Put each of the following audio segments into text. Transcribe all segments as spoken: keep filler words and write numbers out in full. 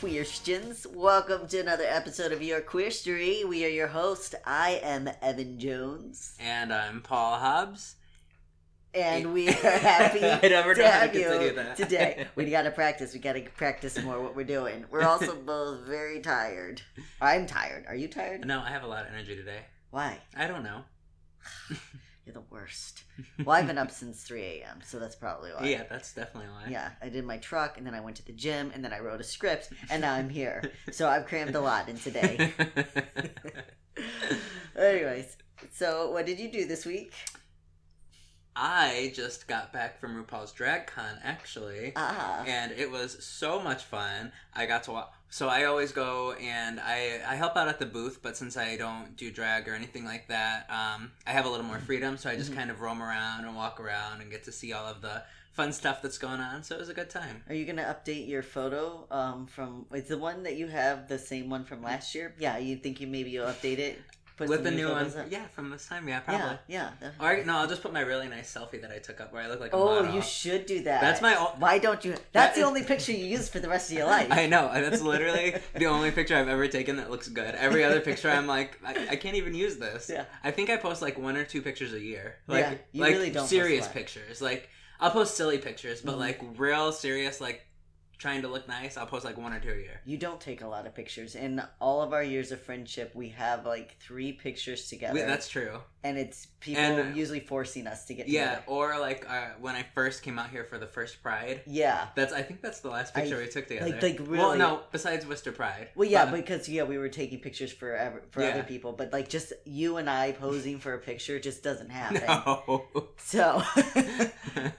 Queerstians, welcome to another episode of Your Queer Story. We are your hosts. I am Evan Jones. And I'm Paul Hobbs. And we are happy I never to know have to you that. today. We gotta practice. We gotta practice more what we're doing. We're also both very tired. I'm tired. Are you tired? No, I have a lot of energy today. Why? I don't know. You're the worst. Well, I've been up since three a.m., so that's probably why. Yeah, that's definitely why. Yeah, I did my truck, and then I went to the gym, and then I wrote a script, and now I'm here. So I've crammed a lot in today. Anyways, so what did you do this week? I just got back from RuPaul's Drag Con, actually, ah. and it was so much fun. I got to watch. So I always go and I, I help out at the booth, but since I don't do drag or anything like that, um, I have a little more freedom, so I just mm-hmm. kind of roam around and walk around and get to see all of the fun stuff that's going on, so it was a good time. Are you going to update your photo um, from, is the one that you have the same one from last year? Yeah, you think you maybe you'll update it? Put With the new, new one, up? yeah, from this time, yeah, probably. Yeah, yeah. Or, no, I'll just put my really nice selfie that I took up where I look like a oh, model. Oh, you should do that. That's my... O- Why don't you... That's that the is... only picture you use for the rest of your life. I know. That's literally the only picture I've ever taken that looks good. Every other picture, I'm like, I, I can't even use this. Yeah. I think I post like one or two pictures a year. Like, yeah, you like really don't serious pictures. Like, I'll post silly pictures, but mm-hmm. like real serious, like, trying to look nice, I'll post like one or two a year. You don't take a lot of pictures. In all of our years of friendship, we have like three pictures together. We, that's true. And it's people and, usually forcing us to get yeah, together. Yeah, or like uh, when I first came out here for the first Pride. Yeah. that's I think that's the last picture I, we took together. Like, like really, well, no, besides Worcester Pride. Well, yeah, but, because yeah, we were taking pictures for, ever, for yeah. other people, but like just you and I posing for a picture just doesn't happen. No. So,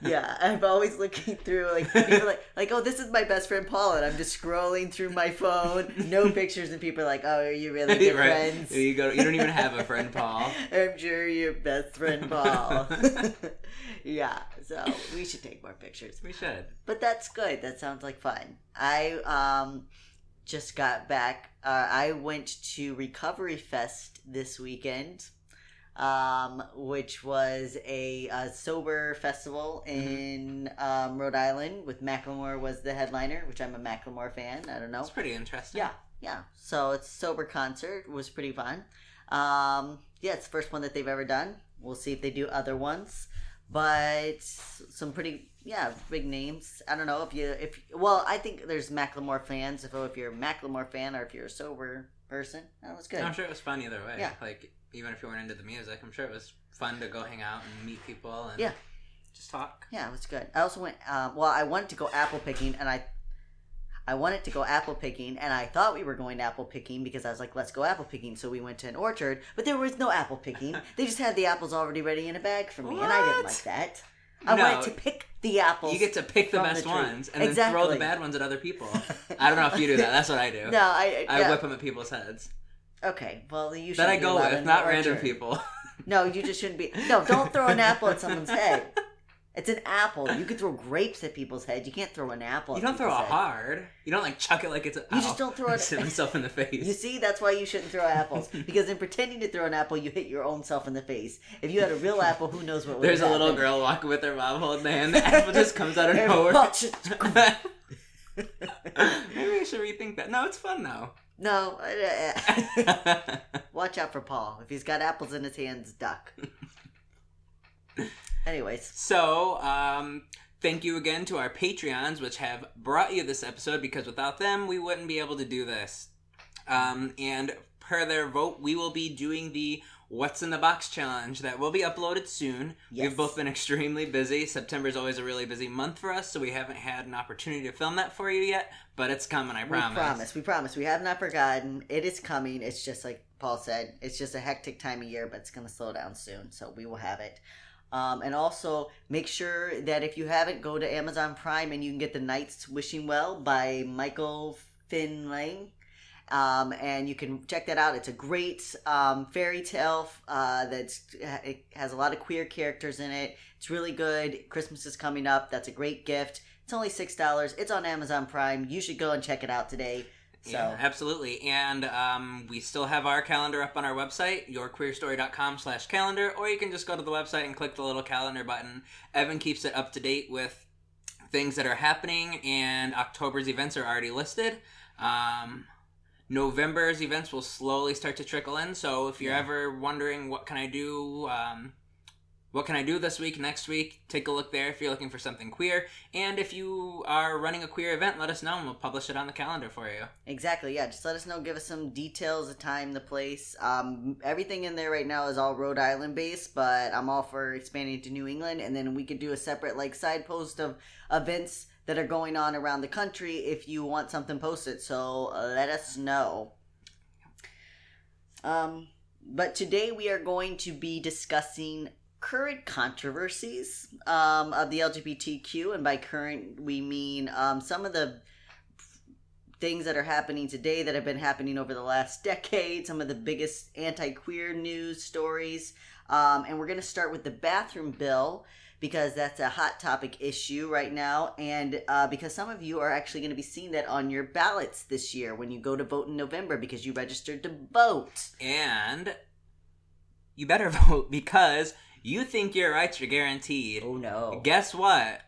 yeah, I'm always looking through like people like, like, oh, this is my best friend Paul, and I'm just scrolling through my phone, no pictures, and people are like, oh, are you really good right. friends? You go, you don't even have a friend Paul. I'm sure your best friend Paul. Yeah, so we should take more pictures. We should. But that's good. That sounds like fun. I um just got back. Uh, I went to Recovery Fest this weekend, um, which was a, a sober festival in mm-hmm. um, Rhode Island, with Macklemore was the headliner, which I'm a Macklemore fan. I don't know. It's pretty interesting. Yeah, yeah. So it's a sober concert. It was pretty fun. Um, yeah, it's the first one that they've ever done. We'll see if they do other ones. But some pretty, yeah, big names. I don't know if you, if well, I think there's Macklemore fans. If, if you're a Macklemore fan or if you're a sober person, that was good. I'm sure it was fun either way. Yeah. Like, even if you weren't into the music, I'm sure it was fun to go hang out and meet people and yeah. just talk. Yeah, it was good. I also went, um, well, I wanted to go apple picking, and I I wanted to go apple picking, and I thought we were going apple picking because I was like, let's go apple picking. So we went to an orchard, but there was no apple picking. They just had the apples already ready in a bag for me, what? And I didn't like that. I no, wanted to pick the apples. You get to pick the best the ones and exactly. then throw the bad ones at other people. I don't know if you do that. That's what I do. No, I... I yeah. whip them at people's heads. Okay, well, you should. That I go with, not random people. No, you just shouldn't be. No, don't throw an apple at someone's head. It's an apple. You could throw grapes at people's head. You can't throw an apple. You don't throw a head. hard. You don't like chuck it like it's. A, you ow, just don't throw it. Hit myself in the face. You see, that's why you shouldn't throw apples, because in pretending to throw an apple, you hit your own self in the face. If you had a real apple, who knows what would happen? There's a little girl walking with her mom holding the hand. The apple just comes out of nowhere. Maybe I should rethink that. No, it's fun though. No. Watch out for Paul. If he's got apples in his hands, duck. Anyways. So, um... thank you again to our Patreons, which have brought you this episode, because without them, we wouldn't be able to do this. Um, and per their vote, we will be doing the What's in the Box Challenge that will be uploaded soon. Yes. We've both been extremely busy. September is always a really busy month for us, so we haven't had an opportunity to film that for you yet, but it's coming, I promise. We promise, we promise. We have not forgotten. It is coming. It's just like Paul said, it's just a hectic time of year, but it's going to slow down soon, so we will have it. Um, and also, make sure that if you haven't, go to Amazon Prime and you can get The Night's Wishing Well by Michael Finlay. Um, and you can check that out. It's a great um, fairy tale uh, that has a lot of queer characters in it. It's really good. Christmas is coming up. That's a great gift. It's only six dollars. It's on Amazon Prime. You should go and check it out today. So. Yeah, absolutely. And um, we still have our calendar up on our website, your queer story dot com slash calendar, or you can just go to the website and click the little calendar button. Evan keeps it up to date with things that are happening, and October's events are already listed. Um, November's events will slowly start to trickle in, so if you're yeah. ever wondering what can I do... Um, What can I do this week, next week? Take a look there if you're looking for something queer. And if you are running a queer event, let us know and we'll publish it on the calendar for you. Exactly, yeah. Just let us know. Give us some details, the time, the place. Um, everything in there right now is all Rhode Island-based, but I'm all for expanding to New England. And then we could do a separate like side post of events that are going on around the country if you want something posted. So let us know. Um, but today we are going to be discussing... current controversies um, of the L G B T Q, and by current we mean um, some of the things that are happening today that have been happening over the last decade, some of the biggest anti-queer news stories, um, and we're going to start with the bathroom bill because that's a hot topic issue right now, and uh, because some of you are actually going to be seeing that on your ballots this year when you go to vote in November because you registered to vote. And you better vote because... you think your rights are guaranteed. Oh, no. Guess what?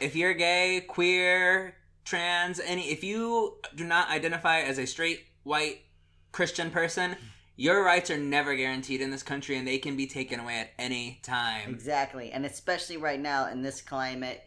If you're gay, queer, trans, any, if you do not identify as a straight, white, Christian person, your rights are never guaranteed in this country, and they can be taken away at any time. Exactly. And especially right now in this climate,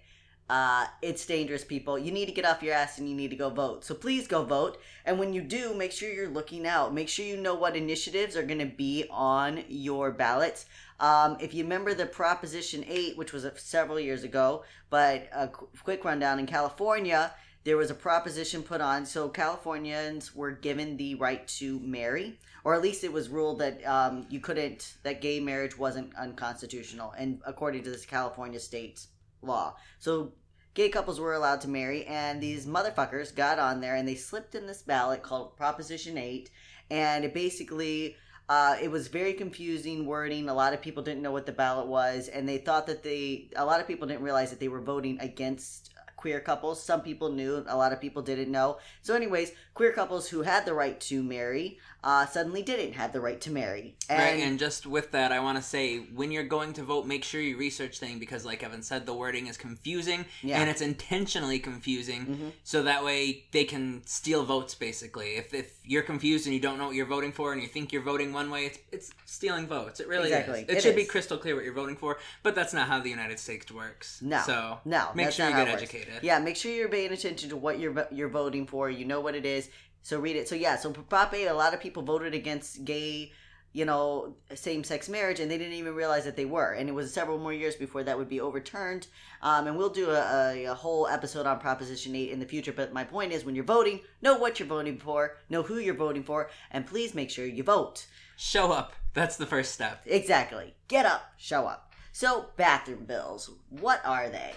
uh, it's dangerous, people. You need to get off your ass and you need to go vote. So please go vote. And when you do, make sure you're looking out. Make sure you know what initiatives are going to be on your ballots. Um, if you remember the Proposition eight, which was several years ago, but a quick rundown, in California, there was a proposition put on, so Californians were given the right to marry, or at least it was ruled that um, you couldn't, that gay marriage wasn't unconstitutional, and according to this California state law. So gay couples were allowed to marry, and these motherfuckers got on there, and they slipped in this ballot called Proposition eight, and it basically... Uh, it was very confusing wording. A lot of people didn't know what the ballot was, and they thought that they, a lot of people didn't realize that they were voting against queer couples. Some people knew, a lot of people didn't know. So anyways, queer couples who had the right to marry uh, suddenly didn't have the right to marry. And, right, and just with that, I want to say, when you're going to vote, make sure you research things, because like Evan said, the wording is confusing, yeah. and it's intentionally confusing, mm-hmm. so that way they can steal votes, basically. If if you're confused and you don't know what you're voting for, and you think you're voting one way, it's it's stealing votes. It really exactly. is. It, it should is. be crystal clear what you're voting for, but that's not how the United States works. No, so no, make sure you get educated. Yeah, make sure you're paying attention to what you're you're voting for. You know what it is. So read it. So yeah, so Prop eight, a lot of people voted against gay, you know, same-sex marriage, and they didn't even realize that they were. And it was several more years before that would be overturned. Um, and we'll do a, a, a whole episode on Proposition eight in the future. But my point is, when you're voting, know what you're voting for, know who you're voting for, and please make sure you vote. Show up. That's the first step. Exactly. Get up. Show up. So bathroom bills. What are they?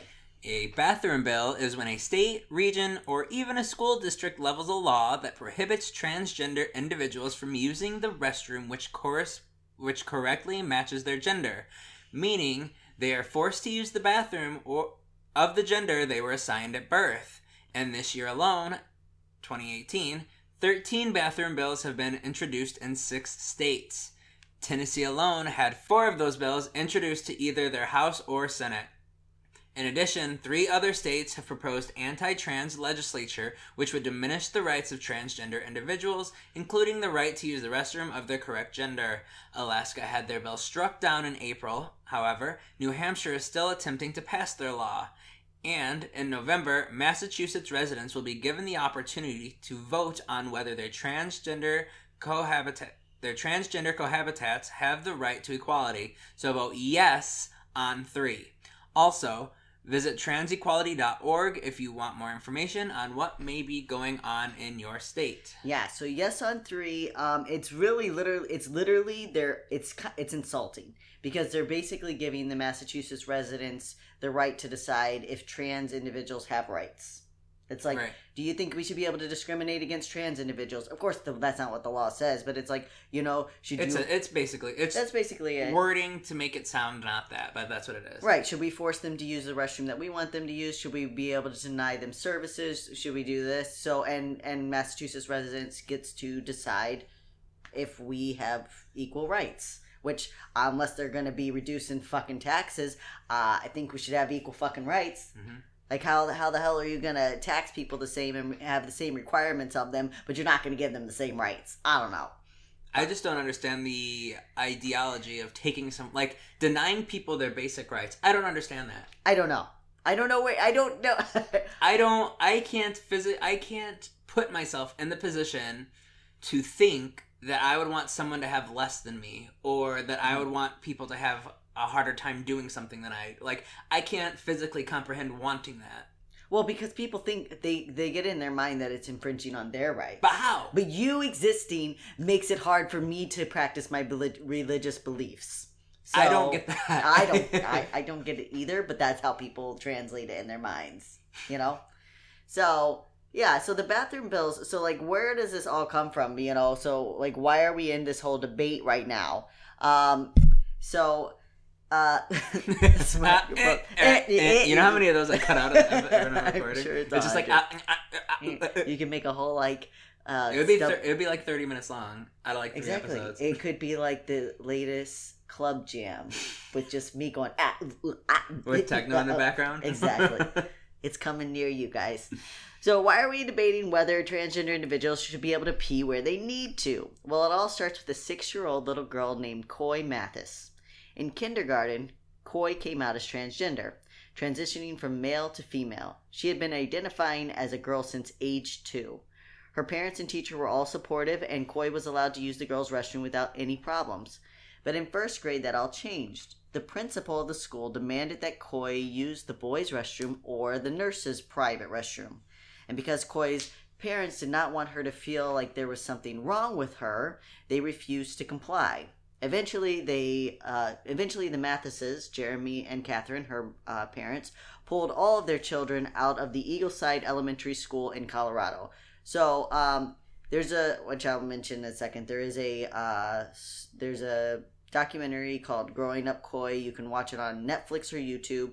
A bathroom bill is when a state, region, or even a school district levels a law that prohibits transgender individuals from using the restroom which corres- which correctly matches their gender, meaning they are forced to use the bathroom or of the gender they were assigned at birth. And this year alone, twenty eighteen, thirteen bathroom bills have been introduced in six states. Tennessee alone had four of those bills introduced to either their House or Senate. In addition, three other states have proposed anti-trans legislation which would diminish the rights of transgender individuals, including the right to use the restroom of their correct gender. Alaska had their bill struck down in April. However, New Hampshire is still attempting to pass their law. And, in November, Massachusetts residents will be given the opportunity to vote on whether their transgender cohabita- their transgender cohabitats have the right to equality, so vote yes on three. Also, visit trans equality dot org if you want more information on what may be going on in your state. Yeah, so yes on three. Um, it's really literally, it's literally they're it's it's insulting because they're basically giving the Massachusetts residents the right to decide if trans individuals have rights. It's like, right. Do you think we should be able to discriminate against trans individuals? Of course, the, that's not what the law says, but it's like, you know, should it's you... A, it's basically... It's that's basically it. Wording to make it sound not that, but that's what it is. Right. Should we force them to use the restroom that we want them to use? Should we be able to deny them services? Should we do this? So, and, and Massachusetts residents gets to decide if we have equal rights, which, unless they're going to be reducing fucking taxes, uh, I think we should have equal fucking rights. Mm-hmm. Like, how, how the hell are you going to tax people the same and have the same requirements of them, but you're not going to give them the same rights? I don't know. I just don't understand the ideology of taking some, like, denying people their basic rights. I don't understand that. I don't know. I don't know where, I don't know. I don't, I can't physically, I can't put myself in the position to think that I would want someone to have less than me, or that I would want people to have a harder time doing something than I, like, I can't physically comprehend wanting that. Well, because people think, they, they get in their mind that it's infringing on their rights. But how? But you existing makes it hard for me to practice my beli- religious beliefs. So, I don't get that. I don't, I, I don't get it either, but that's how people translate it in their minds, you know? So, yeah, so the bathroom bills, so, like, where does this all come from, you know? So, like, why are we in this whole debate right now? Um, so... Uh, that's my, uh, well, eh, eh, eh, you know how many of those I cut out of the recording? Sure it's, it's just like, ah, ah, ah, you can make a whole like uh, it would be th- it would be like thirty minutes long out of like three exactly. episodes. It could be like the latest club jam with just me going ah, ah, with techno in the background. Exactly. It's coming near you guys. So why are we debating whether transgender individuals should be able to pee where they need to? Well, it all starts with a six-year-old little girl named Coy Mathis. In kindergarten, Coy came out as transgender, transitioning from male to female. She had been identifying as a girl since age two. Her parents and teacher were all supportive, and Coy was allowed to use the girls' restroom without any problems. But in first grade, that all changed. The principal of the school demanded that Coy use the boys' restroom or the nurse's private restroom. And because Coy's parents did not want her to feel like there was something wrong with her, they refused to comply. Eventually, they, uh, eventually the Mathises, Jeremy and Catherine, her uh, parents, pulled all of their children out of the Eagleside Elementary School in Colorado. So um, there's a, which I'll mention in a second. There is a uh, there's a documentary called Growing Up Coy. You can watch it on Netflix or YouTube,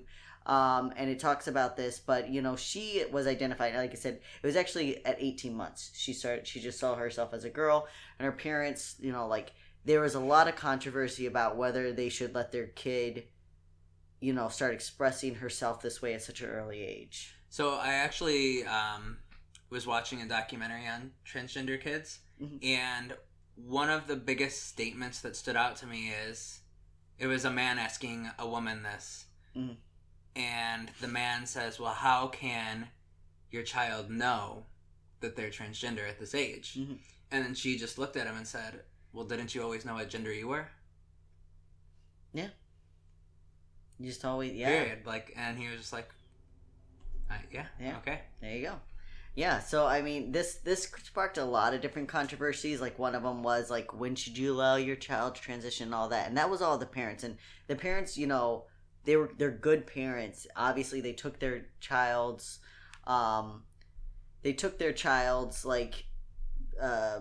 um, and it talks about this. But you know, she was identified. Like I said, it was actually at eighteen months. She started. She just saw herself as a girl, and her parents, you know, like. There was a lot of controversy about whether they should let their kid, you know, start expressing herself this way at such an early age. So I actually um, was watching a documentary on transgender kids, mm-hmm. and one of the biggest statements that stood out to me is, it was a man asking a woman this, mm-hmm. and the man says, well, how can your child know that they're transgender at this age? Mm-hmm. And then she just looked at him and said, well, didn't you always know what gender you were? Yeah. You just always, yeah. Period. Like, and he was just like, uh, yeah, yeah, okay. There you go. Yeah, so, I mean, this, this sparked a lot of different controversies. Like, one of them was, like, when should you allow your child to transition and all that? And that was all the parents. And the parents, you know, they were, they're good parents. Obviously, they took their child's, um, they took their child's, like, uh,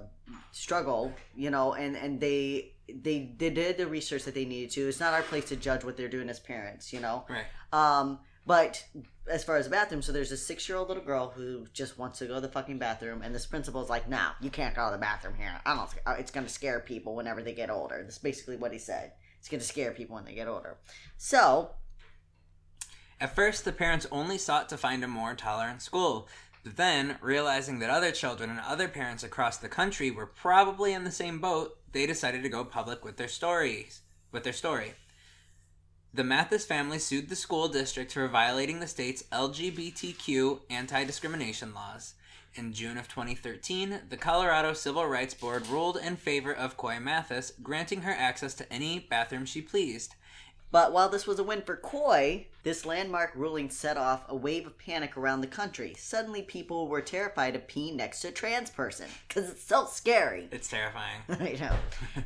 struggle, you know, and, and they, they they did the research that they needed to. It's not our place to judge what they're doing as parents, you know? Right. Um, but as far as the bathroom, so there's a six-year-old little girl who just wants to go to the fucking bathroom, and this principal's like, no, nah, you can't go to the bathroom here. I don't, it's going to scare people whenever they get older. That's basically what he said. It's going to scare people when they get older. So... At first, the parents only sought to find a more tolerant school, but then, realizing that other children and other parents across the country were probably in the same boat, they decided to go public with their stories, with their story. The Mathis family sued the school district for violating the state's L G B T Q anti-discrimination laws. In June of twenty thirteen, the Colorado Civil Rights Board ruled in favor of Coy Mathis, granting her access to any bathroom she pleased. But while this was a win for Coy, this landmark ruling set off a wave of panic around the country. Suddenly, people were terrified of peeing next to a trans person, because it's so scary. It's terrifying. I know.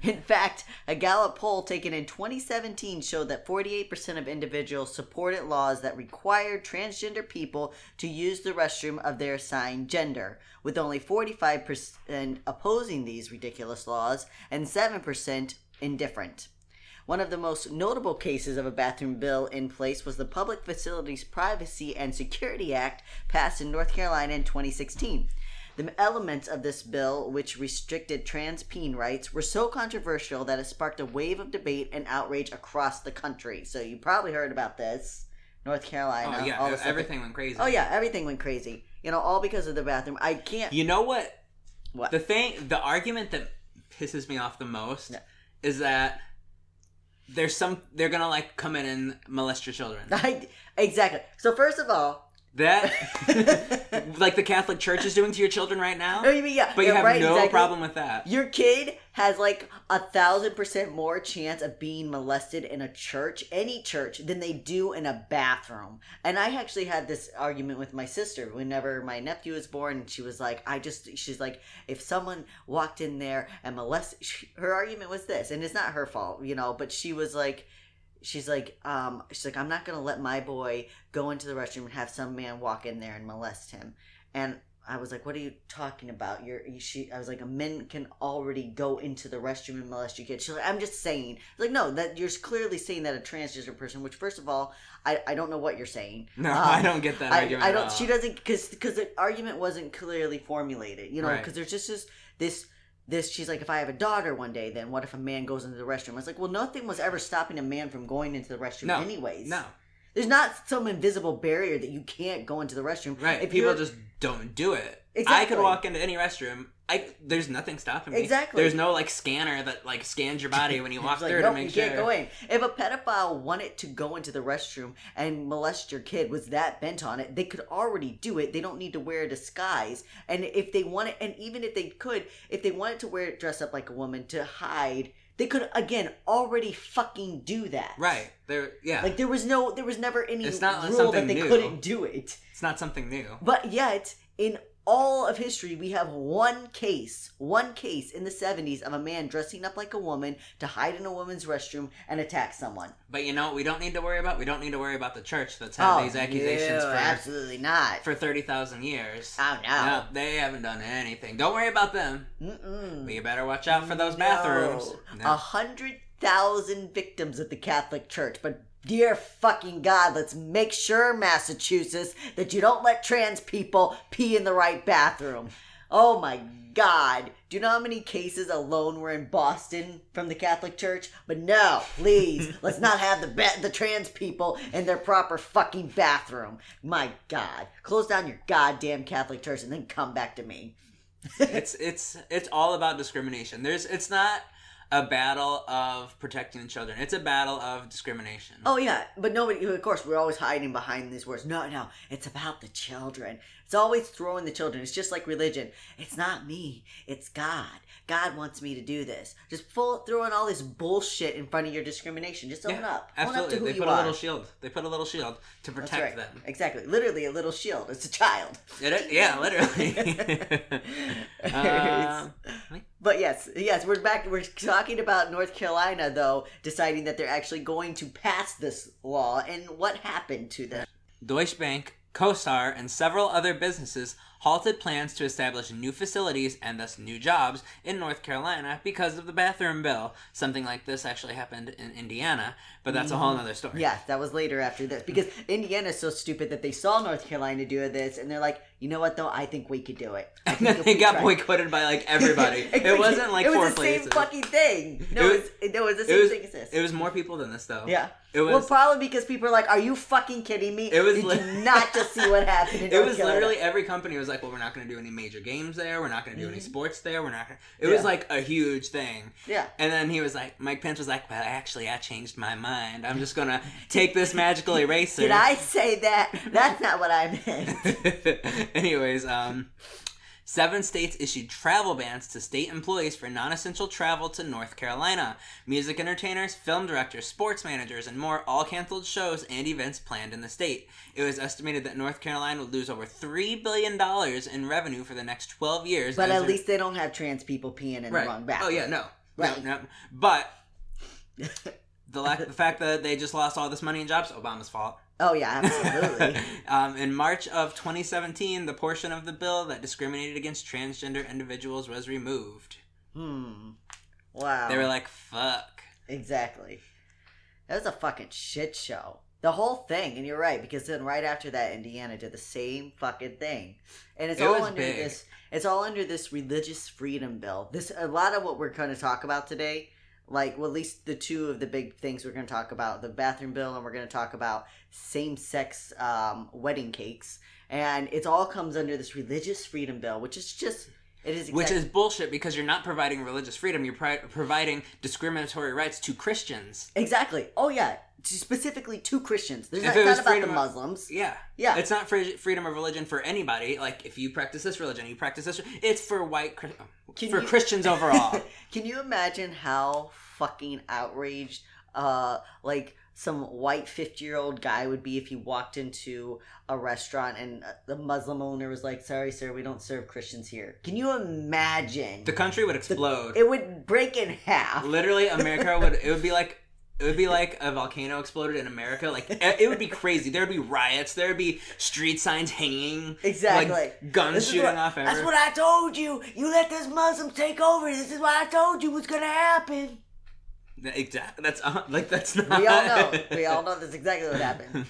In fact, a Gallup poll taken in twenty seventeen showed that forty-eight percent of individuals supported laws that required transgender people to use the restroom of their assigned gender, with only forty-five percent opposing these ridiculous laws and seven percent indifferent. One of the most notable cases of a bathroom bill in place was the Public Facilities Privacy and Security Act passed in North Carolina in twenty sixteen. The elements of this bill, which restricted trans peen rights, were so controversial that it sparked a wave of debate and outrage across the country. So you probably heard about this. North Carolina. Oh, yeah. All everything went crazy. Oh, yeah. Everything went crazy. You know, all because of the bathroom. I can't... You know what? What? The thing... The argument that pisses me off the most no. is that... There's some, they're gonna like come in and molest your children. I, exactly. So first of all, that like the Catholic Church is doing to your children right now. I mean, yeah, but you yeah, have right, no exactly. problem with that. Your kid has like a thousand percent more chance of being molested in a church, any church, than they do in a bathroom. And I actually had this argument with my sister whenever my nephew was born, and she was like, "I just," she's like, "if someone walked in there and molested," she, her argument was this, and it's not her fault, you know, but she was like. She's like, um, she's like, I'm not going to let my boy go into the restroom and have some man walk in there and molest him. And I was like, what are you talking about? You're, she, I was like, a man can already go into the restroom and molest your kid. She's like, I'm just saying. I was like, no, that you're clearly saying that a transgender person, which first of all, I, I don't know what you're saying. No, um, I don't get that I, argument I don't, at all. She doesn't, because the argument wasn't clearly formulated, you know, because right. there's just this, this This, she's like, if I have a daughter one day, then what if a man goes into the restroom? I was like, well, nothing was ever stopping a man from going into the restroom no, anyways. No. There's not some invisible barrier that you can't go into the restroom. Right. If people just don't do it. Exactly. I could walk into any restroom. I There's nothing stopping me. Exactly. There's no, like, scanner that, like, scans your body when you walk like, through nope, to make sure. you can't sure. go in. If a pedophile wanted to go into the restroom and molest your kid, was that bent on it, they could already do it. They don't need to wear a disguise. And if they wanted, and even if they could, if they wanted to wear dress up like a woman to hide, they could, again, already fucking do that. Right. There, yeah. Like, there was no, there was never any it's not rule that they new. couldn't do it. It's not something new. But yet, in all of history, we have one case, one case in the seventies of a man dressing up like a woman to hide in a woman's restroom and attack someone. But you know what we don't need to worry about? We don't need to worry about the church that's had oh, these accusations no, for... absolutely not. For thirty thousand years. Oh, no. No, they haven't done anything. Don't worry about them. Mm-mm. We better watch out for those no. bathrooms. No. one hundred thousand victims of the Catholic Church, but... Dear fucking God, let's make sure, Massachusetts, that you don't let trans people pee in the right bathroom. Oh my God. Do you know how many cases alone were in Boston from the Catholic Church? But no, please, let's not have the ba- the trans people in their proper fucking bathroom. My God. Close down your goddamn Catholic Church and then come back to me. it's it's it's all about discrimination. There's it's not... a battle of protecting children. It's a battle of discrimination. Oh, yeah. But nobody... Of course, we're always hiding behind these words. No, no. It's about the children. It's always throwing the children. It's just like religion. It's not me. It's God. God wants me to do this. Just full, throwing all this bullshit in front of your discrimination. Just own yeah, up. Absolutely. Own up to who they put you a are. little shield. They put a little shield to protect right. them. Exactly. Literally a little shield. It's a child. It is, yeah, literally. uh, but yes, yes, we're back. We're talking about North Carolina, though, deciding that they're actually going to pass this law and what happened to them. Deutsche Bank, CoStar, and several other businesses halted plans to establish new facilities and thus new jobs in North Carolina because of the bathroom bill. Something like this actually happened in Indiana, but that's mm-hmm. a whole other story. Yes, that was later after this, because Indiana's so stupid that they saw North Carolina do this and they're like, you know what though, I think we could do it. And then they got tried. boycotted by like everybody. It, it wasn't like it was four places. It was the same fucking thing. No, it was, it was the same it was, thing as this. It was more people than this though. Yeah. It was, well, probably because people are like, are you fucking kidding me? It was you li- did not just see what happened in North It was Carolina. Literally every company was like, well, we're not going to do any major games there. We're not going to do mm-hmm. any sports there. We're not going to... It yeah. was like a huge thing. Yeah. And then he was like, Mike Pence was like, well, actually, I changed my mind. I'm just going to take this magical eraser. Did I say that? That's not what I meant. Anyways, um... seven states issued travel bans to state employees for non-essential travel to North Carolina. Music entertainers, film directors, sports managers, and more all canceled shows and events planned in the state. It was estimated that North Carolina would lose over three billion dollars in revenue for the next twelve years. But at their... least they don't have trans people peeing in right. the wrong bathroom. Oh, yeah, no. Right. No, no. But the, lack, the fact that they just lost all this money and jobs, Obama's fault. Oh, yeah, absolutely. um, in March of twenty seventeen, the portion of the bill that discriminated against transgender individuals was removed. Hmm. Wow. They were like, fuck. Exactly. That was a fucking shit show. The whole thing, and you're right, because then right after that, Indiana did the same fucking thing. And it's it all under big. this It's all under this religious freedom bill. This a lot of what we're going to talk about today... Like, well, at least the two of the big things we're going to talk about, the bathroom bill, and we're going to talk about same-sex um, wedding cakes. And it all comes under this religious freedom bill, which is just... It is exactly- Which is bullshit, because you're not providing religious freedom. You're pri- providing discriminatory rights to Christians. Exactly. Oh, yeah. Specifically to Christians. There's not, it's not about the Muslims. Of, yeah. Yeah. It's not free, freedom of religion for anybody. Like, if you practice this religion, you practice this. It's for white Christians. Can for you, Christians overall. Can you imagine how fucking outraged, uh, like, some white fifty-year-old guy would be if he walked into a restaurant and the Muslim owner was like, sorry, sir, we don't serve Christians here. Can you imagine? The country would explode. The, it would break in half. Literally, America would, it would be like, It would be like a volcano exploded in America. Like, it would be crazy. There would be riots. There would be street signs hanging. Exactly. Like, guns shooting what, off everywhere. That's what I told you. You let those Muslims take over. This is what I told you was going to happen. Exactly. That's, uh, like, that's not... We all know. We all know that's exactly what happened.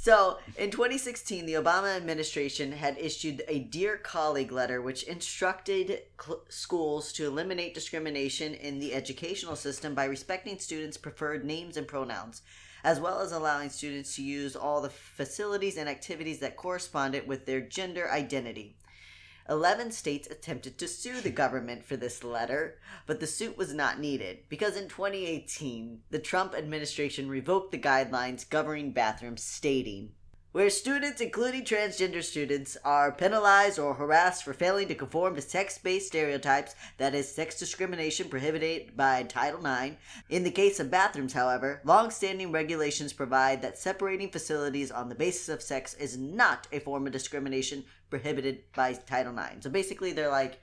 So, in twenty sixteen, the Obama administration had issued a Dear Colleague letter which instructed cl- schools to eliminate discrimination in the educational system by respecting students' preferred names and pronouns, as well as allowing students to use all the facilities and activities that corresponded with their gender identity. Eleven states attempted to sue the government for this letter, but the suit was not needed, because in twenty eighteen, the Trump administration revoked the guidelines governing bathrooms, stating, where students, including transgender students, are penalized or harassed for failing to conform to sex-based stereotypes, that is, sex discrimination prohibited by Title nine. In the case of bathrooms, however, long-standing regulations provide that separating facilities on the basis of sex is not a form of discrimination prohibited by Title nine. So basically they're like,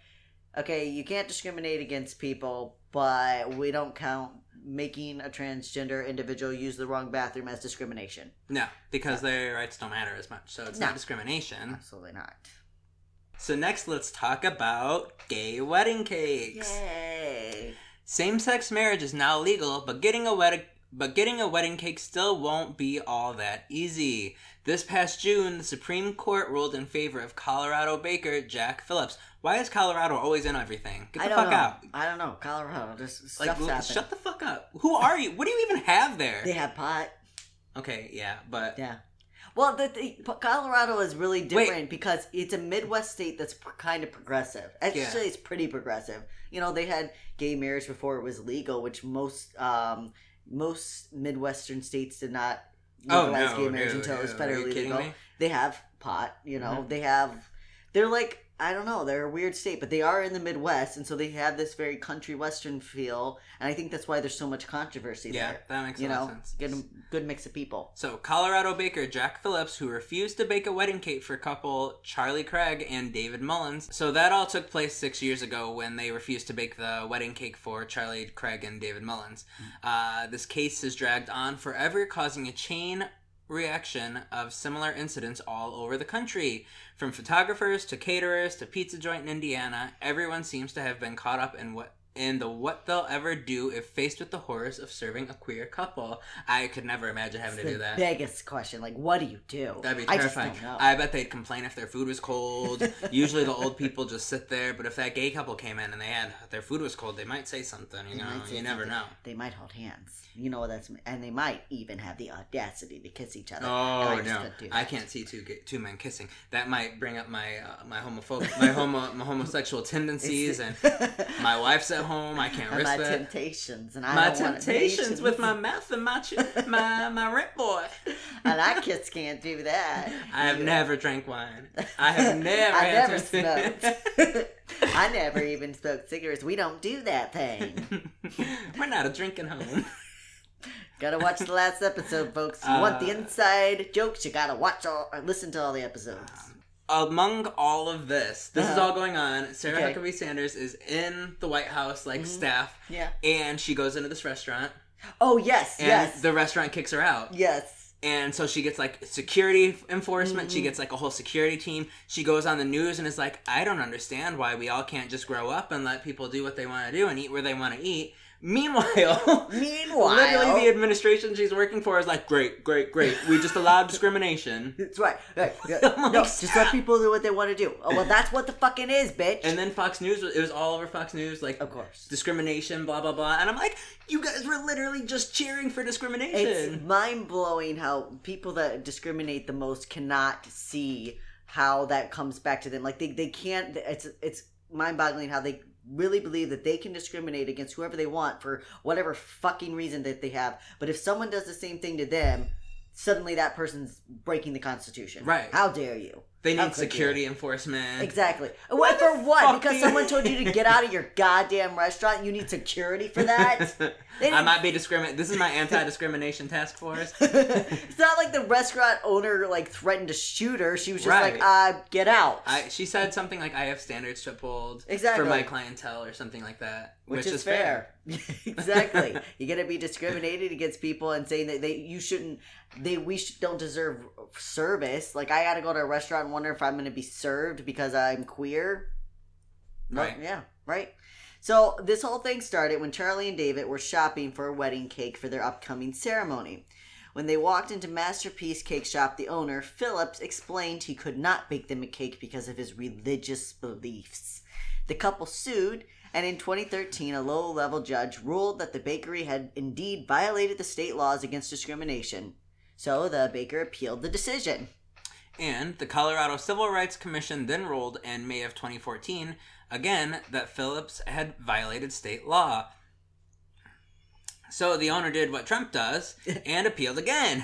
okay, you can't discriminate against people, but we don't count making a transgender individual use the wrong bathroom as discrimination. No, because no. their rights don't matter as much, so it's no. not discrimination. Absolutely not. So next, let's talk about gay wedding cakes. Yay! Same-sex marriage is now legal, but getting a wedding... But getting a wedding cake still won't be all that easy. This past June, the Supreme Court ruled in favor of Colorado baker Jack Phillips. Why is Colorado always in everything? Get the fuck know. out. I don't know. Colorado, just stuff's like, happening. Shut the fuck up. Who are you? What do you even have there? They have pot. Okay, yeah, but... Yeah. Well, the, the, Colorado is really different Wait. because it's a Midwest state that's p- kind of progressive. Actually, yeah. it's pretty progressive. You know, they had gay marriage before it was legal, which most... Um, Most Midwestern states did not legalize oh, no, gay marriage no, until no, it was federally legal. Me? They have pot, you know. Mm-hmm. They have... They're like, I don't know, they're a weird state, but they are in the Midwest, and so they have this very country western feel, and I think that's why there's so much controversy yeah, there. Yeah, that makes you a lot know? Of sense. Good, good mix of people. So, Colorado baker Jack Phillips, who refused to bake a wedding cake for couple Charlie Craig and David Mullins. So, that all took place six years ago when they refused to bake the wedding cake for Charlie Craig and David Mullins. Mm-hmm. Uh, this case has dragged on forever, causing a chain reaction of similar incidents all over the country. From photographers to caterers to pizza joint in Indiana, everyone seems to have been caught up in what in the what they'll ever do if faced with the horrors of serving a queer couple. I could never imagine having it's to do that. The biggest question, like, what do you do? That'd be terrifying. I just don't know. I bet they'd complain if their food was cold. Usually the old people just sit there, but if that gay couple came in and they had their food was cold, they might say something. You they know, you never something. know. They might hold hands. You know that's, and they might even have the audacity to kiss each other. Oh I no, I can't see two two men kissing. That might bring up my uh, my homophobic, my homo my homosexual tendencies, and my wife's at home. I can't and risk my that. Temptations and I my don't temptations with my mouth and my my my rent boy. And I kids can't do that. I have yeah. never drank wine. I have never. I never smoked. I never even smoked cigarettes. We don't do that thing. We're not a drinking home. Gotta watch the last episode, folks. You uh, want the inside jokes, you gotta watch all, or listen to all the episodes. Among all of this, this uh-huh. is all going on. Sarah okay. Huckabee Sanders is in the White House, like mm-hmm. staff. Yeah. And she goes into this restaurant. Oh, yes, and yes. the restaurant kicks her out. Yes. And so she gets, like, security enforcement. Mm-hmm. She gets, like, a whole security team. She goes on the news and is like, I don't understand why we all can't just grow up and let people do what they want to do and eat where they want to eat. Meanwhile, Meanwhile, literally the administration she's working for is like, great, great, great. We just allowed discrimination. That's right. right. Yeah. Like, no, just let people do what they want to do. Oh, well, that's what the fucking is, bitch. And then Fox News, it was all over Fox News, like, of course, discrimination, blah, blah, blah. And I'm like, you guys were literally just cheering for discrimination. It's mind-blowing how people that discriminate the most cannot see how that comes back to them. Like, they, they can't, it's it's mind-boggling how they really believe that they can discriminate against whoever they want for whatever fucking reason that they have. But if someone does the same thing to them, suddenly that person's breaking the Constitution. Right. How dare you? They need security you? enforcement. Exactly. What for what? Because someone told you to get out of your goddamn restaurant? You need security for that? I might be discriminate. This is my anti-discrimination task force. It's not like the restaurant owner, like, threatened to shoot her. She was just right. like, uh, get out. I, she said something like, I have standards to uphold exactly. for my clientele or something like that. Which, which is, is fair. fair. Exactly. You're going to be discriminated against people and saying that they you shouldn't, they we sh- don't deserve service. Like, I got to go to a restaurant and wonder if I'm going to be served because I'm queer. Right. Well, yeah, right. So this whole thing started when Charlie and David were shopping for a wedding cake for their upcoming ceremony. When they walked into Masterpiece Cake Shop, the owner, Phillips, explained he could not bake them a cake because of his religious beliefs. The couple sued, and in twenty thirteen, a low-level judge ruled that the bakery had indeed violated the state laws against discrimination. So the baker appealed the decision. And the Colorado Civil Rights Commission then ruled in May of twenty fourteen, again, that Phillips had violated state law. So the owner did what Trump does and appealed again.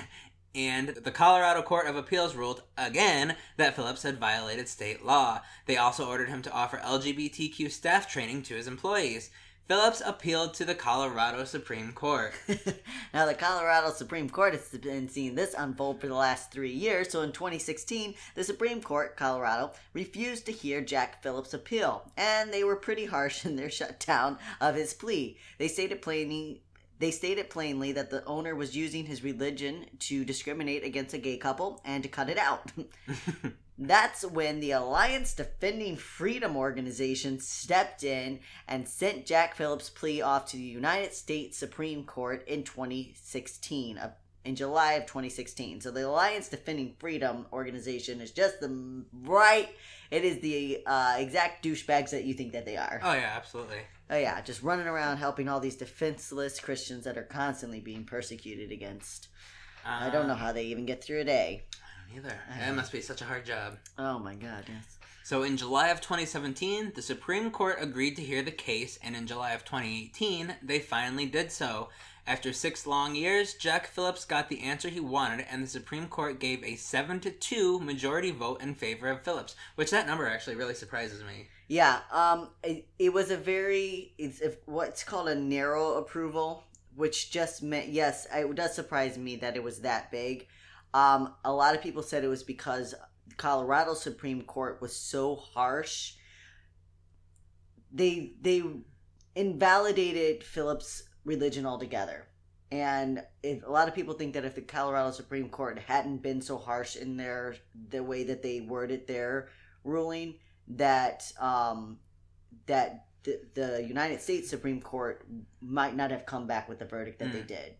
And the Colorado Court of Appeals ruled, again, that Phillips had violated state law. They also ordered him to offer L G B T Q staff training to his employees. Phillips appealed to the Colorado Supreme Court. Now, the Colorado Supreme Court has been seeing this unfold for the last three years, so in twenty sixteen, the Supreme Court, Colorado, refused to hear Jack Phillips' appeal, and they were pretty harsh in their shutdown of his plea. They stated plainly... They stated plainly that the owner was using his religion to discriminate against a gay couple and to cut it out. That's when the Alliance Defending Freedom organization stepped in and sent Jack Phillips' plea off to the United States Supreme Court in twenty sixteen, in July of twenty sixteen. So the Alliance Defending Freedom organization is just the right, it is the uh, exact douchebags that you think that they are. Oh yeah, absolutely. Oh yeah, just running around helping all these defenseless Christians that are constantly being persecuted against. Um, I don't know how they even get through a day. I don't either. I that know. must be such a hard job. Oh my god, yes. So in July of twenty seventeen, the Supreme Court agreed to hear the case, and in July of twenty eighteen, they finally did so. After six long years, Jack Phillips got the answer he wanted, and the Supreme Court gave a seven to two majority vote in favor of Phillips, which that number actually really surprises me. Yeah, um, it, it was a very, it's a, what's called a narrow approval, which just meant, yes, it does surprise me that it was that big. Um, a lot of people said it was because the Colorado Supreme Court was so harsh. They, they invalidated Phillips' religion altogether. And if, a lot of people think that if the Colorado Supreme Court hadn't been so harsh in their the way that they worded their ruling, that um, that the, the United States Supreme Court might not have come back with the verdict that mm. they did,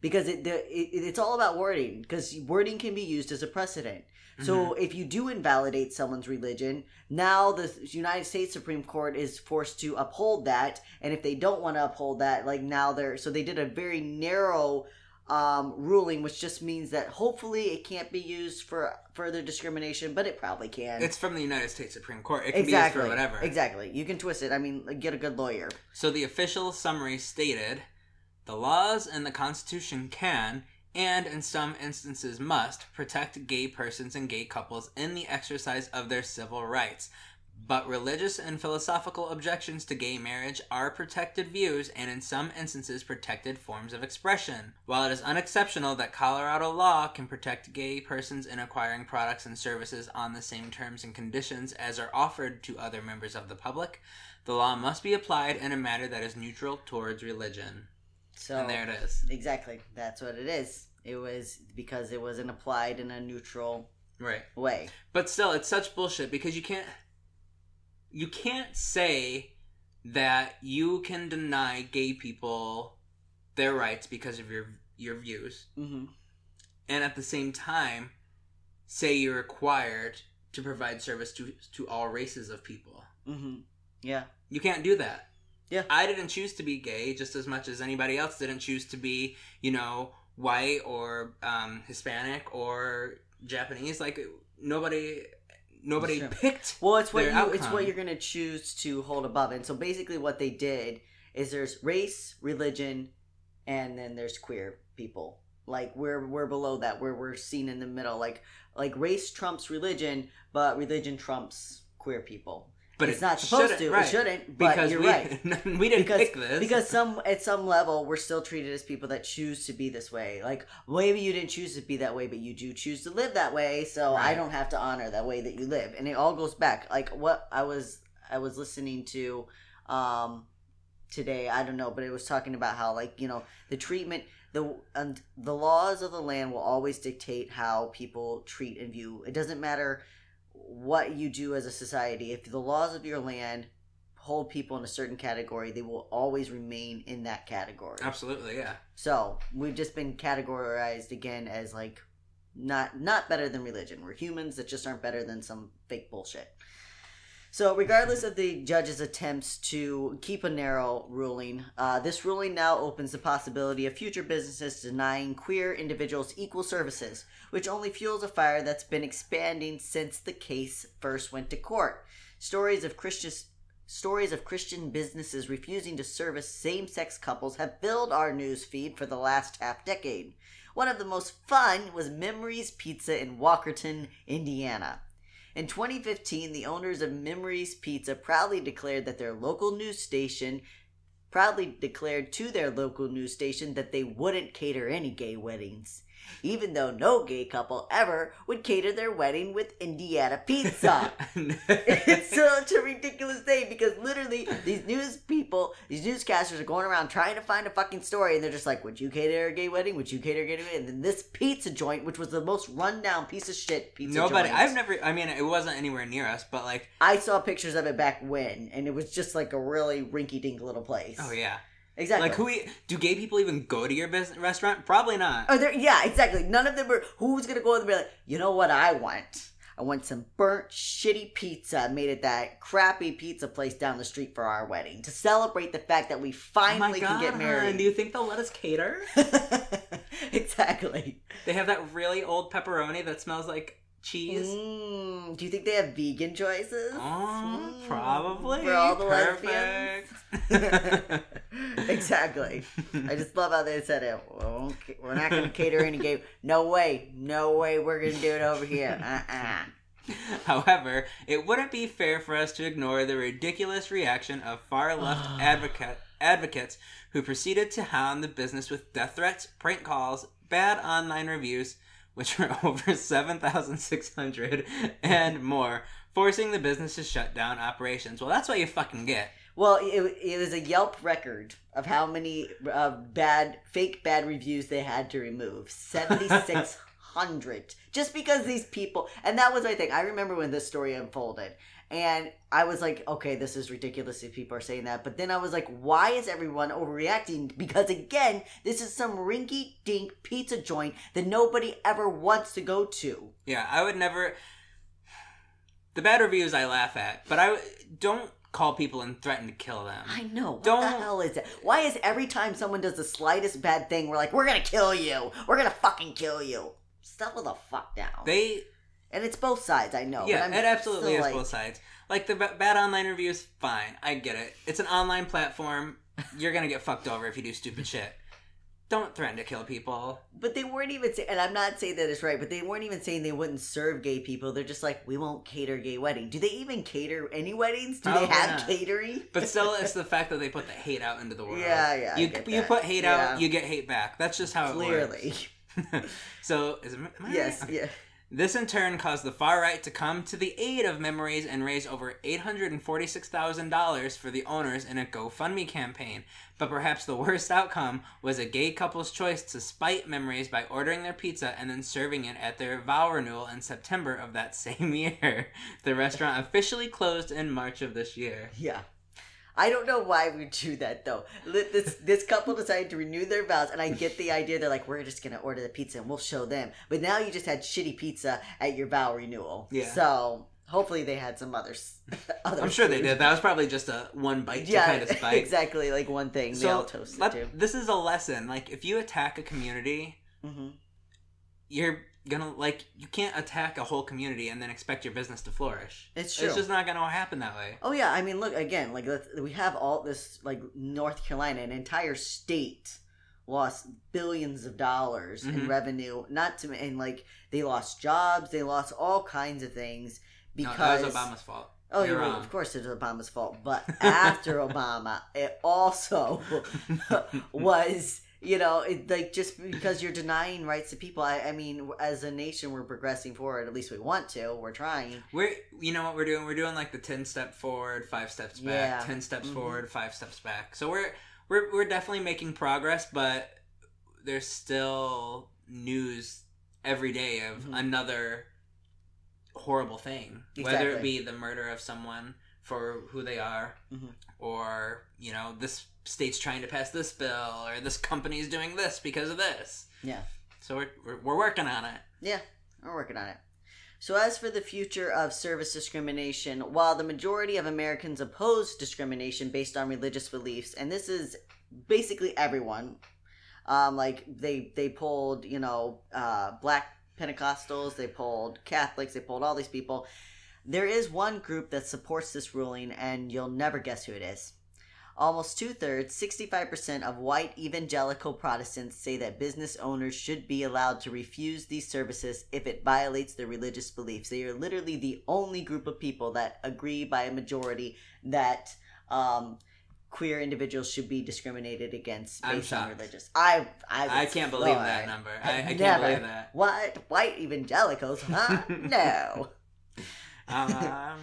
because it, the, it it's all about wording. Because wording can be used as a precedent. Mm-hmm. So if you do invalidate someone's religion, now the United States Supreme Court is forced to uphold that. And if they don't want to uphold that, like now they're... So they did a very narrow um, ruling, which just means that hopefully it can't be used for further discrimination, but it probably can. It's from the United States Supreme Court. It can exactly. be used for whatever. Exactly. You can twist it. I mean, get a good lawyer. So the official summary stated, the laws and the Constitution can... and in some instances must, protect gay persons and gay couples in the exercise of their civil rights. But religious and philosophical objections to gay marriage are protected views and in some instances protected forms of expression. While it is unexceptional that Colorado law can protect gay persons in acquiring products and services on the same terms and conditions as are offered to other members of the public, the law must be applied in a manner that is neutral towards religion. So, and there it is. Exactly. That's what it is. It was because it wasn't applied in a neutral right. way. But still, it's such bullshit because you can't you can't say that you can deny gay people their rights because of your your views. Mm-hmm. And at the same time, say you're required to provide service to, to all races of people. Mm-hmm. Yeah. You can't do that. Yeah. I didn't choose to be gay just as much as anybody else didn't choose to be, you know, white or um, Hispanic or Japanese. Like nobody, nobody sure. picked. Well, it's what their you, outcome. It's what you're gonna choose to hold above. And so basically, what they did is there's race, religion, and then there's queer people. Like we're we're below that. Where we're seen in the middle. Like like race trumps religion, but religion trumps queer people. But it's it not supposed to. Right. It shouldn't. But because you're we, right. we didn't because, pick this. Because some at some level, we're still treated as people that choose to be this way. Like, maybe you didn't choose to be that way, but you do choose to live that way. So right. I don't have to honor that way that you live. And it all goes back. Like what I was, I was listening to um, today. I don't know, but it was talking about how, like, you know, the treatment, the um, the laws of the land will always dictate how people treat and view. It doesn't matter what you do as a society. If the laws of your land hold people in a certain category, they will always remain in that category. Absolutely, yeah. So we've just been categorized again as like not not better than religion. We're humans that just aren't better than some fake bullshit. So regardless of the judge's attempts to keep a narrow ruling, uh, this ruling now opens the possibility of future businesses denying queer individuals equal services, which only fuels a fire that's been expanding since the case first went to court. Stories of Christian, stories of Christian businesses refusing to service same-sex couples have filled our news feed for the last half decade. One of the most fun was Memories Pizza in Walkerton, Indiana. In twenty fifteen, the owners of Memories Pizza proudly declared that their local news station proudly declared to their local news station that they wouldn't cater any gay weddings, even though no gay couple ever would cater their wedding with Indiana pizza. It's such a ridiculous thing because literally these news people, these newscasters are going around trying to find a fucking story and they're just like, would you cater a gay wedding? Would you cater a gay wedding? And then this pizza joint, which was the most rundown piece of shit pizza joint. Nobody, I've never, I mean, it wasn't anywhere near us, but like. I saw pictures of it back when and it was just like a really rinky-dink little place. Oh yeah. Exactly. Like, who we, do gay people even go to your business, restaurant? Probably not. Oh, yeah, exactly. None of them are. Who's going to go in and be like, you know what I want? I want some burnt, shitty pizza made at that crappy pizza place down the street for our wedding to celebrate the fact that we finally oh my God, can get married. Hun, do you think they'll let us cater? Exactly. They have that really old pepperoni that smells like cheese. Mm, do you think they have vegan choices? Oh, mm, probably. For all the Perfect. Lesbians. Exactly. I just love how they said it. Okay, we're not going to cater any gay. No way. No way we're going to do it over here. Uh-uh. However, it wouldn't be fair for us to ignore the ridiculous reaction of far-left advocate, advocates who proceeded to hound the business with death threats, prank calls, bad online reviews, which were over seven thousand six hundred and more, forcing the business to shut down operations. Well, that's what you fucking get. Well, it, it was a Yelp record of how many uh, bad, fake bad reviews they had to remove. seventy-six hundred. Just because these people... And that was my thing. I remember when this story unfolded. And I was like, okay, this is ridiculous if people are saying that. But then I was like, why is everyone overreacting? Because again, this is some rinky-dink pizza joint that nobody ever wants to go to. Yeah, I would never... The bad reviews I laugh at. But I don't... call people and threaten to kill them. I know. What Don't... the hell is that? Why is every time someone does the slightest bad thing, we're like, we're gonna kill you. We're gonna fucking kill you. Settle the fuck down. They... And it's both sides, I know. Yeah, but I'm it absolutely is like... both sides. Like, the b- bad online reviews, fine. I get it. It's an online platform. You're gonna get fucked over if you do stupid shit. Don't threaten to kill people. But they weren't even saying, and I'm not saying that it's right, but they weren't even saying they wouldn't serve gay people. They're just like, we won't cater gay wedding. Do they even cater any weddings? Do Probably they have not. Catering? But still, it's the fact that they put the hate out into the world. Yeah, yeah. You, you put hate yeah. out, you get hate back. That's just how Clearly. It works. Clearly. So, is it, am I Yes, right? Okay. Yeah. This in turn caused the far right to come to the aid of Memories and raise over eight hundred forty-six thousand dollars for the owners in a GoFundMe campaign. But perhaps the worst outcome was a gay couple's choice to spite Memories by ordering their pizza and then serving it at their vow renewal in September of that same year. The restaurant officially closed in March of this year. Yeah. I don't know why we do that, though. This this couple decided to renew their vows, and I get the idea. They're like, we're just going to order the pizza, and we'll show them. But now you just had shitty pizza at your vow renewal. Yeah. So... Hopefully they had some others. Other I'm sure food. They did. That was probably just a one bite yeah, to kind of spite. Exactly. Like one thing. So they all toasted let, to. This is a lesson. Like if you attack a community, mm-hmm. you're gonna like you can't attack a whole community and then expect your business to flourish. It's true. It's just not gonna happen that way. Oh yeah. I mean, look again. Like let's, we have all this. Like North Carolina, an entire state lost billions of dollars mm-hmm. in revenue. Not to and like they lost jobs. They lost all kinds of things. Because no, that was Obama's fault. Oh, you're right. Of course it was Obama's fault. But after Obama, it also was, you know, it, like just because you're denying rights to people. I, I mean, as a nation, we're progressing forward. At least we want to. We're trying. We're, you know what we're doing? We're doing like the ten step forward, five steps back, yeah. ten steps mm-hmm. forward, five steps back. So we're, we're, we're definitely making progress, but there's still news every day of mm-hmm. another... horrible thing, exactly. whether it be the murder of someone for who they are mm-hmm. or, you know, this state's trying to pass this bill or this company's doing this because of this. Yeah. So we're, we're, we're working on it. Yeah, we're working on it. So as for the future of service discrimination, while the majority of Americans oppose discrimination based on religious beliefs, and this is basically everyone, um, like they, they polled, you know, uh, black Pentecostals, they polled Catholics, they polled all these people. There is one group that supports this ruling, and you'll never guess who it is. Almost two-thirds, sixty-five percent of white evangelical Protestants say that business owners should be allowed to refuse these services if it violates their religious beliefs. They are literally the only group of people that agree by a majority that um, queer individuals should be discriminated against based on religious. I I, I can't floored. believe that number. I, I can't believe that. What? White evangelicals? Huh? No. Um,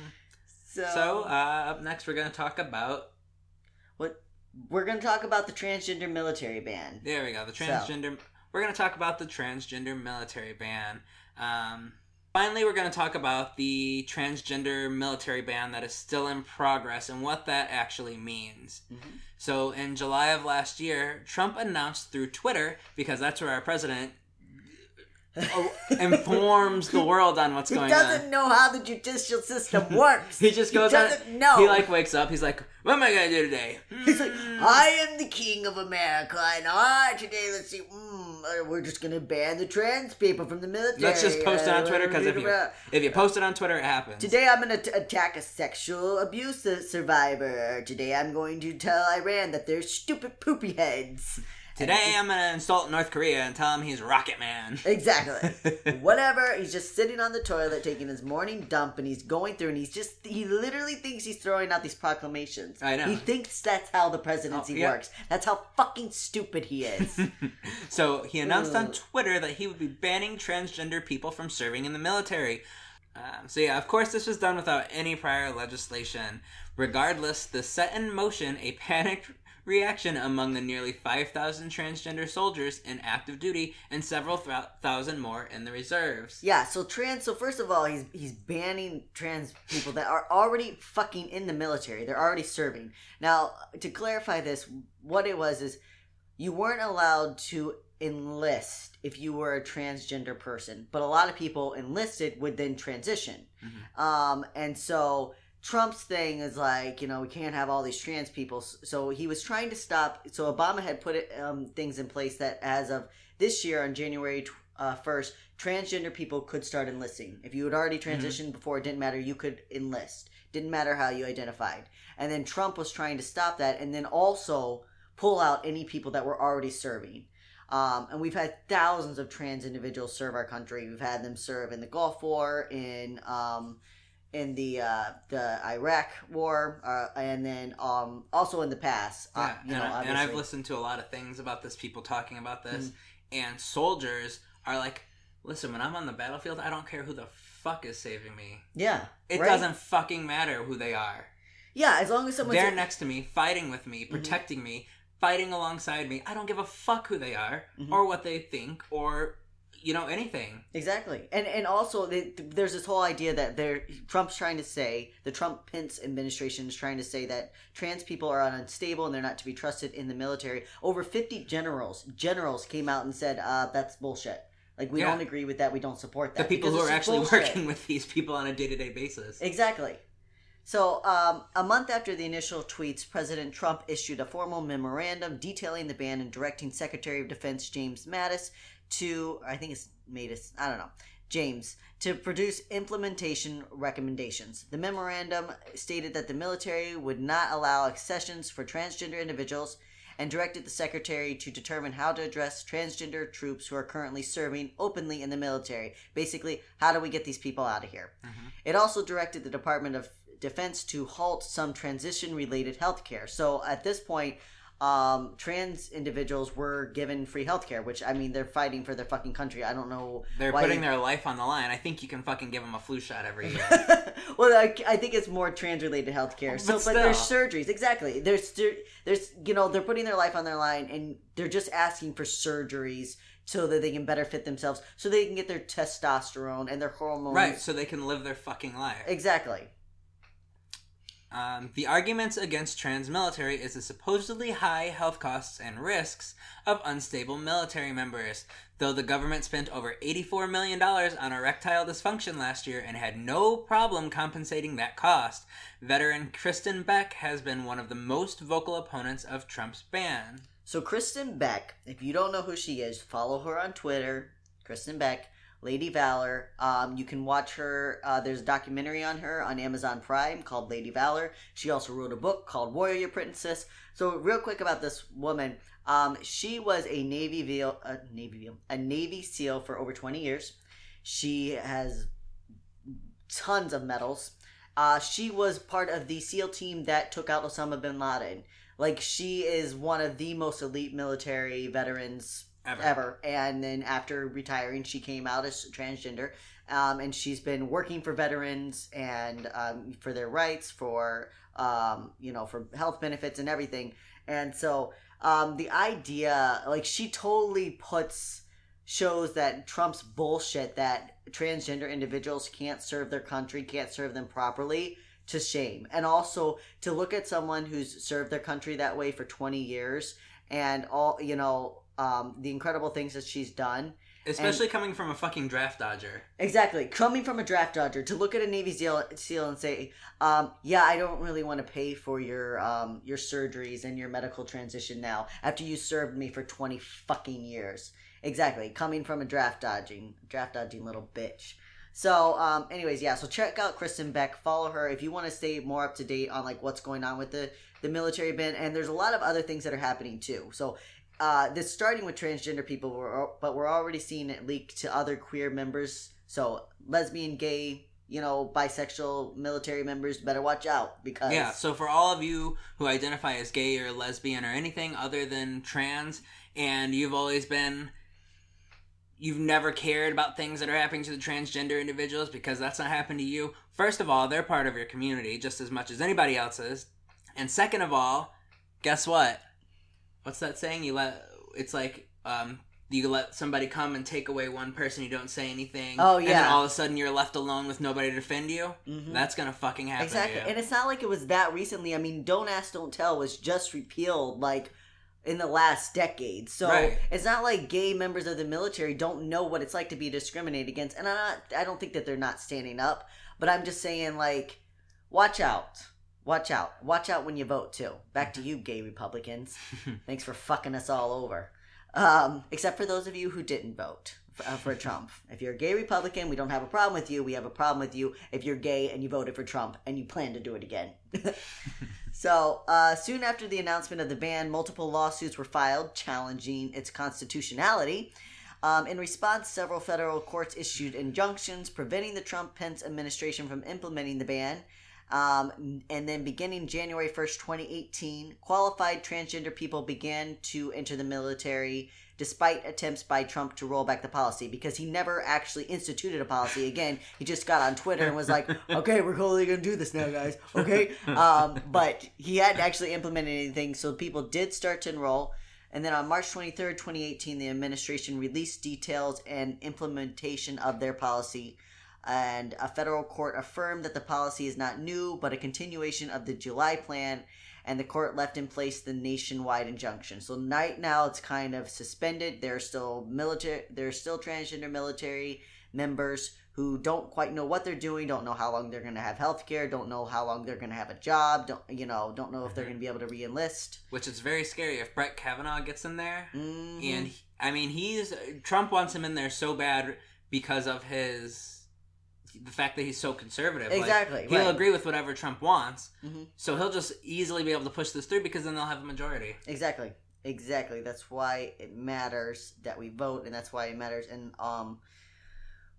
so so uh, up next we're going to talk about... what We're going to talk about the transgender military ban. There we go. The transgender... So. We're going to talk about the transgender military ban. Um, finally, we're going to talk about the transgender military ban that is still in progress and what that actually means. Mm-hmm. So in July of last year, Trump announced through Twitter, because that's where our president informs the world on what's he going on. He doesn't know how the judicial system works. He just goes he doesn't on. Know. He like wakes up. He's like, what am I going to do today? He's like, I am the king of America. And I, today, let's see. Mm. We're just going to ban the trans people from the military. Let's just post it on Twitter, because if you, if you post it on Twitter, it happens. Today I'm going to attack a sexual abuse survivor. Today I'm going to tell Iran that they're stupid poopy heads. Today I'm going to insult North Korea and tell him he's Rocket Man. Exactly. Whatever. He's just sitting on the toilet taking his morning dump, and he's going through, and he's just, he literally thinks he's throwing out these proclamations. I know. He thinks that's how the presidency oh, yeah. works. That's how fucking stupid he is. So he announced Ooh. on Twitter that he would be banning transgender people from serving in the military. Um, so yeah, of course this was done without any prior legislation. Regardless, this set in motion a panicked reaction among the nearly five thousand transgender soldiers in active duty and several th- thousand more in the reserves. Yeah, so trans, so first of all, he's he's banning trans people that are already fucking in the military. They're already serving. Now, to clarify this, what it was is you weren't allowed to enlist if you were a transgender person, but a lot of people enlisted would then transition. Mm-hmm. Um, and so Trump's thing is like, you know, we can't have all these trans people. So he was trying to stop. So Obama had put it, um, things in place that as of this year on January uh, first, transgender people could start enlisting. If you had already transitioned mm-hmm. before, it didn't matter. You could enlist. Didn't matter how you identified. And then Trump was trying to stop that and then also pull out any people that were already serving. Um, and we've had thousands of trans individuals serve our country. We've had them serve in the Gulf War, in um, in the uh, the Iraq War, uh, and then um, also in the past. Uh, yeah, you and, know, I, and I've listened to a lot of things about this, people talking about this, mm-hmm. and soldiers are like, listen, when I'm on the battlefield, I don't care who the fuck is saving me. Yeah. It right. doesn't fucking matter who they are. Yeah, as long as someone's... They're a- next to me, fighting with me, protecting mm-hmm. me, fighting alongside me. I don't give a fuck who they are mm-hmm. or what they think or, you know, anything. Exactly. And and also they, there's this whole idea that they're, Trump's trying to say, the Trump-Pence administration is trying to say that trans people are unstable and they're not to be trusted in the military. Over fifty generals, generals came out and said, uh, that's bullshit. Like, we yeah. don't agree with that. We don't support that. The people who are actually bullshit. working with these people on a day-to-day basis. Exactly. So, um, a month after the initial tweets, President Trump issued a formal memorandum detailing the ban and directing Secretary of Defense James Mattis to, I think it's Mattis, I don't know, James, to produce implementation recommendations. The memorandum stated that the military would not allow accessions for transgender individuals and directed the Secretary to determine how to address transgender troops who are currently serving openly in the military. Basically, how do we get these people out of here? Mm-hmm. It also directed the Department of Defense to halt some transition-related health care. So at this point, um, trans individuals were given free health care, which, I mean, they're fighting for their fucking country. I don't know. They're why putting you... their life on the line. I think you can fucking give them a flu shot every year. Well, I, I think it's more trans-related health care. But, so, but there's surgeries. Exactly. There's, there's, you know, they're putting their life on their line, and they're just asking for surgeries so that they can better fit themselves, so they can get their testosterone and their hormones. Right, so they can live their fucking life. Exactly. Um, the arguments against trans military is the supposedly high health costs and risks of unstable military members, though the government spent over eighty-four million dollars on erectile dysfunction last year and had no problem compensating that cost. Veteran Kristen Beck has been one of the most vocal opponents of Trump's ban. So Kristen Beck, if you don't know who she is, follow her on Twitter, Kristen Beck, Lady Valor. Um, you can watch her. Uh, there's a documentary on her on Amazon Prime called Lady Valor. She also wrote a book called Warrior Princess. So real quick about this woman. Um, she was a Navy veal, a Navy veal, a Navy SEAL for over twenty years. She has tons of medals. Uh, she was part of the SEAL team that took out Osama Bin Laden. Like, she is one of the most elite military veterans Ever. ever. And then after retiring, she came out as transgender, um, and she's been working for veterans and um, for their rights, for um, you know, for health benefits and everything. And so um, the idea, like, she totally puts shows that Trump's bullshit that transgender individuals can't serve their country, can't serve them properly, to shame, and also to look at someone who's served their country that way for twenty years and all, you know. Um, the incredible things that she's done. Especially and, coming from a fucking draft dodger. Exactly. Coming from a draft dodger to look at a Navy SEAL, SEAL and say, um, yeah, I don't really want to pay for your um, your surgeries and your medical transition now after you served me for twenty fucking years. Exactly. Coming from a draft dodging, draft dodging little bitch. So um, anyways, yeah, so check out Kristen Beck. Follow her if you want to stay more up to date on like what's going on with the, the military bin. And there's a lot of other things that are happening too. So Uh, this starting with transgender people, we're, but we're already seeing it leak to other queer members. So lesbian, gay, you know, bisexual military members, better watch out because... Yeah, so for all of you who identify as gay or lesbian or anything other than trans, and you've always been... you've never cared about things that are happening to the transgender individuals because that's not happened to you, first of all, they're part of your community just as much as anybody else is. And second of all, guess what? What's that saying? You let it's like um, you let somebody come and take away one person. You don't say anything. Oh yeah. And then all of a sudden you're left alone with nobody to defend you. Mm-hmm. That's gonna fucking happen. Exactly. To you. And it's not like it was that recently. I mean, Don't Ask, Don't Tell was just repealed like in the last decade. So right. It's not like gay members of the military don't know what it's like to be discriminated against. And I'm not, I don't think that they're not standing up. But I'm just saying, like, watch out. Watch out. Watch out when you vote, too. Back to you, gay Republicans. Thanks for fucking us all over. Um, except for those of you who didn't vote for, uh, for Trump. If you're a gay Republican, we don't have a problem with you. We have a problem with you if you're gay and you voted for Trump and you plan to do it again. So, uh, soon after the announcement of the ban, multiple lawsuits were filed challenging its constitutionality. Um, in response, several federal courts issued injunctions preventing the Trump-Pence administration from implementing the ban. Um, and then beginning January first, twenty eighteen, qualified transgender people began to enter the military despite attempts by Trump to roll back the policy, because he never actually instituted a policy. Again, he just got on Twitter and was like, okay, we're totally going to do this now, guys. Okay. Um, but he hadn't actually implemented anything. So people did start to enroll. And then on March twenty-third, twenty eighteen, the administration released details and implementation of their policy. And a federal court affirmed that the policy is not new, but a continuation of the July plan, and the court left in place the nationwide injunction. So right now it's kind of suspended. There are still military, there are still transgender military members who don't quite know what they're doing, don't know how long they're going to have health care, don't know how long they're going to have a job, don't you know, don't know if they're going to be able to re-enlist. Which is very scary if Brett Kavanaugh gets in there. Mm-hmm. And, he, I mean, he's Trump wants him in there so bad because of his... the fact that he's so conservative. Exactly. Like, he'll right. agree with whatever Trump wants, mm-hmm. so he'll just easily be able to push this through because then they'll have a majority. Exactly. Exactly. That's why it matters that we vote, and that's why it matters. And um,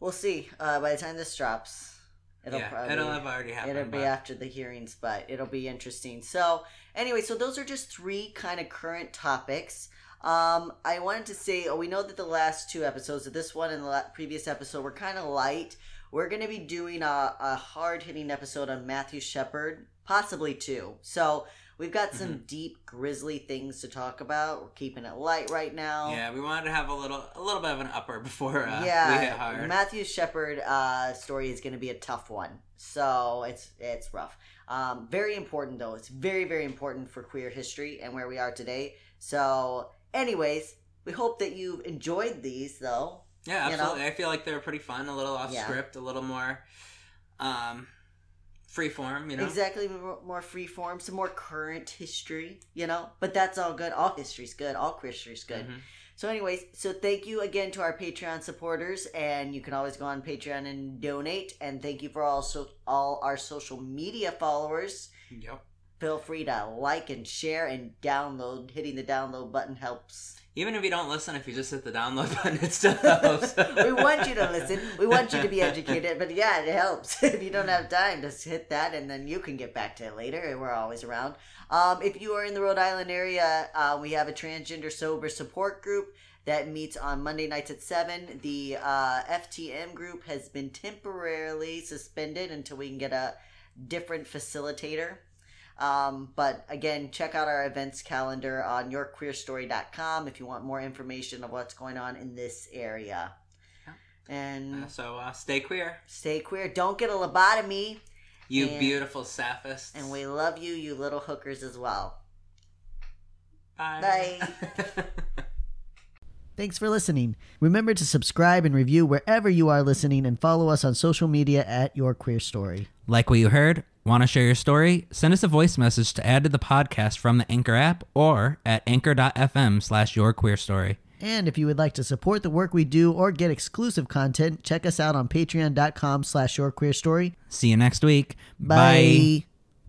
we'll see. Uh, by the time this drops, it'll yeah, probably... it'll have already happened. It'll be but... after the hearings, but it'll be interesting. So, anyway, so those are just three kind of current topics. Um, I wanted to say, oh, we know that the last two episodes of this one and the previous episode were kind of light. We're going to be doing a, a hard-hitting episode on Matthew Shepard, possibly two. So we've got some mm-hmm. deep, grisly things to talk about. We're keeping it light right now. Yeah, we wanted to have a little a little bit of an upper before uh, yeah, we hit hard. Matthew Shepard uh, story is going to be a tough one. So it's it's rough. Um, very important, though. It's very, very important for queer history and where we are today. So anyways, we hope that you've enjoyed these, though. Yeah, absolutely. You know? I feel like they were pretty fun, a little off yeah. script, a little more um, free form, you know? Exactly, more free form, some more current history, you know? But that's all good. All history's good. All queer history's good. Mm-hmm. So anyways, so thank you again to our Patreon supporters, and you can always go on Patreon and donate, and thank you for all, so- all our social media followers. Yep. Feel free to like and share and download. Hitting the download button helps. Even if you don't listen, if you just hit the download button, it still helps. We want you to listen. We want you to be educated. But yeah, it helps. If you don't have time, just hit that, and then you can get back to it later. We're always around. Um, if you are in the Rhode Island area, uh, we have a transgender sober support group that meets on Monday nights at seven. The uh, F T M group has been temporarily suspended until we can get a different facilitator. Um, but again, check out our events calendar on your queer story dot com if you want more information of what's going on in this area. Yeah. And uh, so uh, stay queer. Stay queer. Don't get a lobotomy. You and, beautiful saphists. And we love you, you little hookers as well. Bye. Bye. Thanks for listening. Remember to subscribe and review wherever you are listening, and follow us on social media at Your Queer Story. Like what you heard? Want to share your story? Send us a voice message to add to the podcast from the Anchor app or at anchor dot f m slash your queer story. And if you would like to support the work we do or get exclusive content, check us out on patreon dot com slash your queer story. See you next week. Bye. Bye.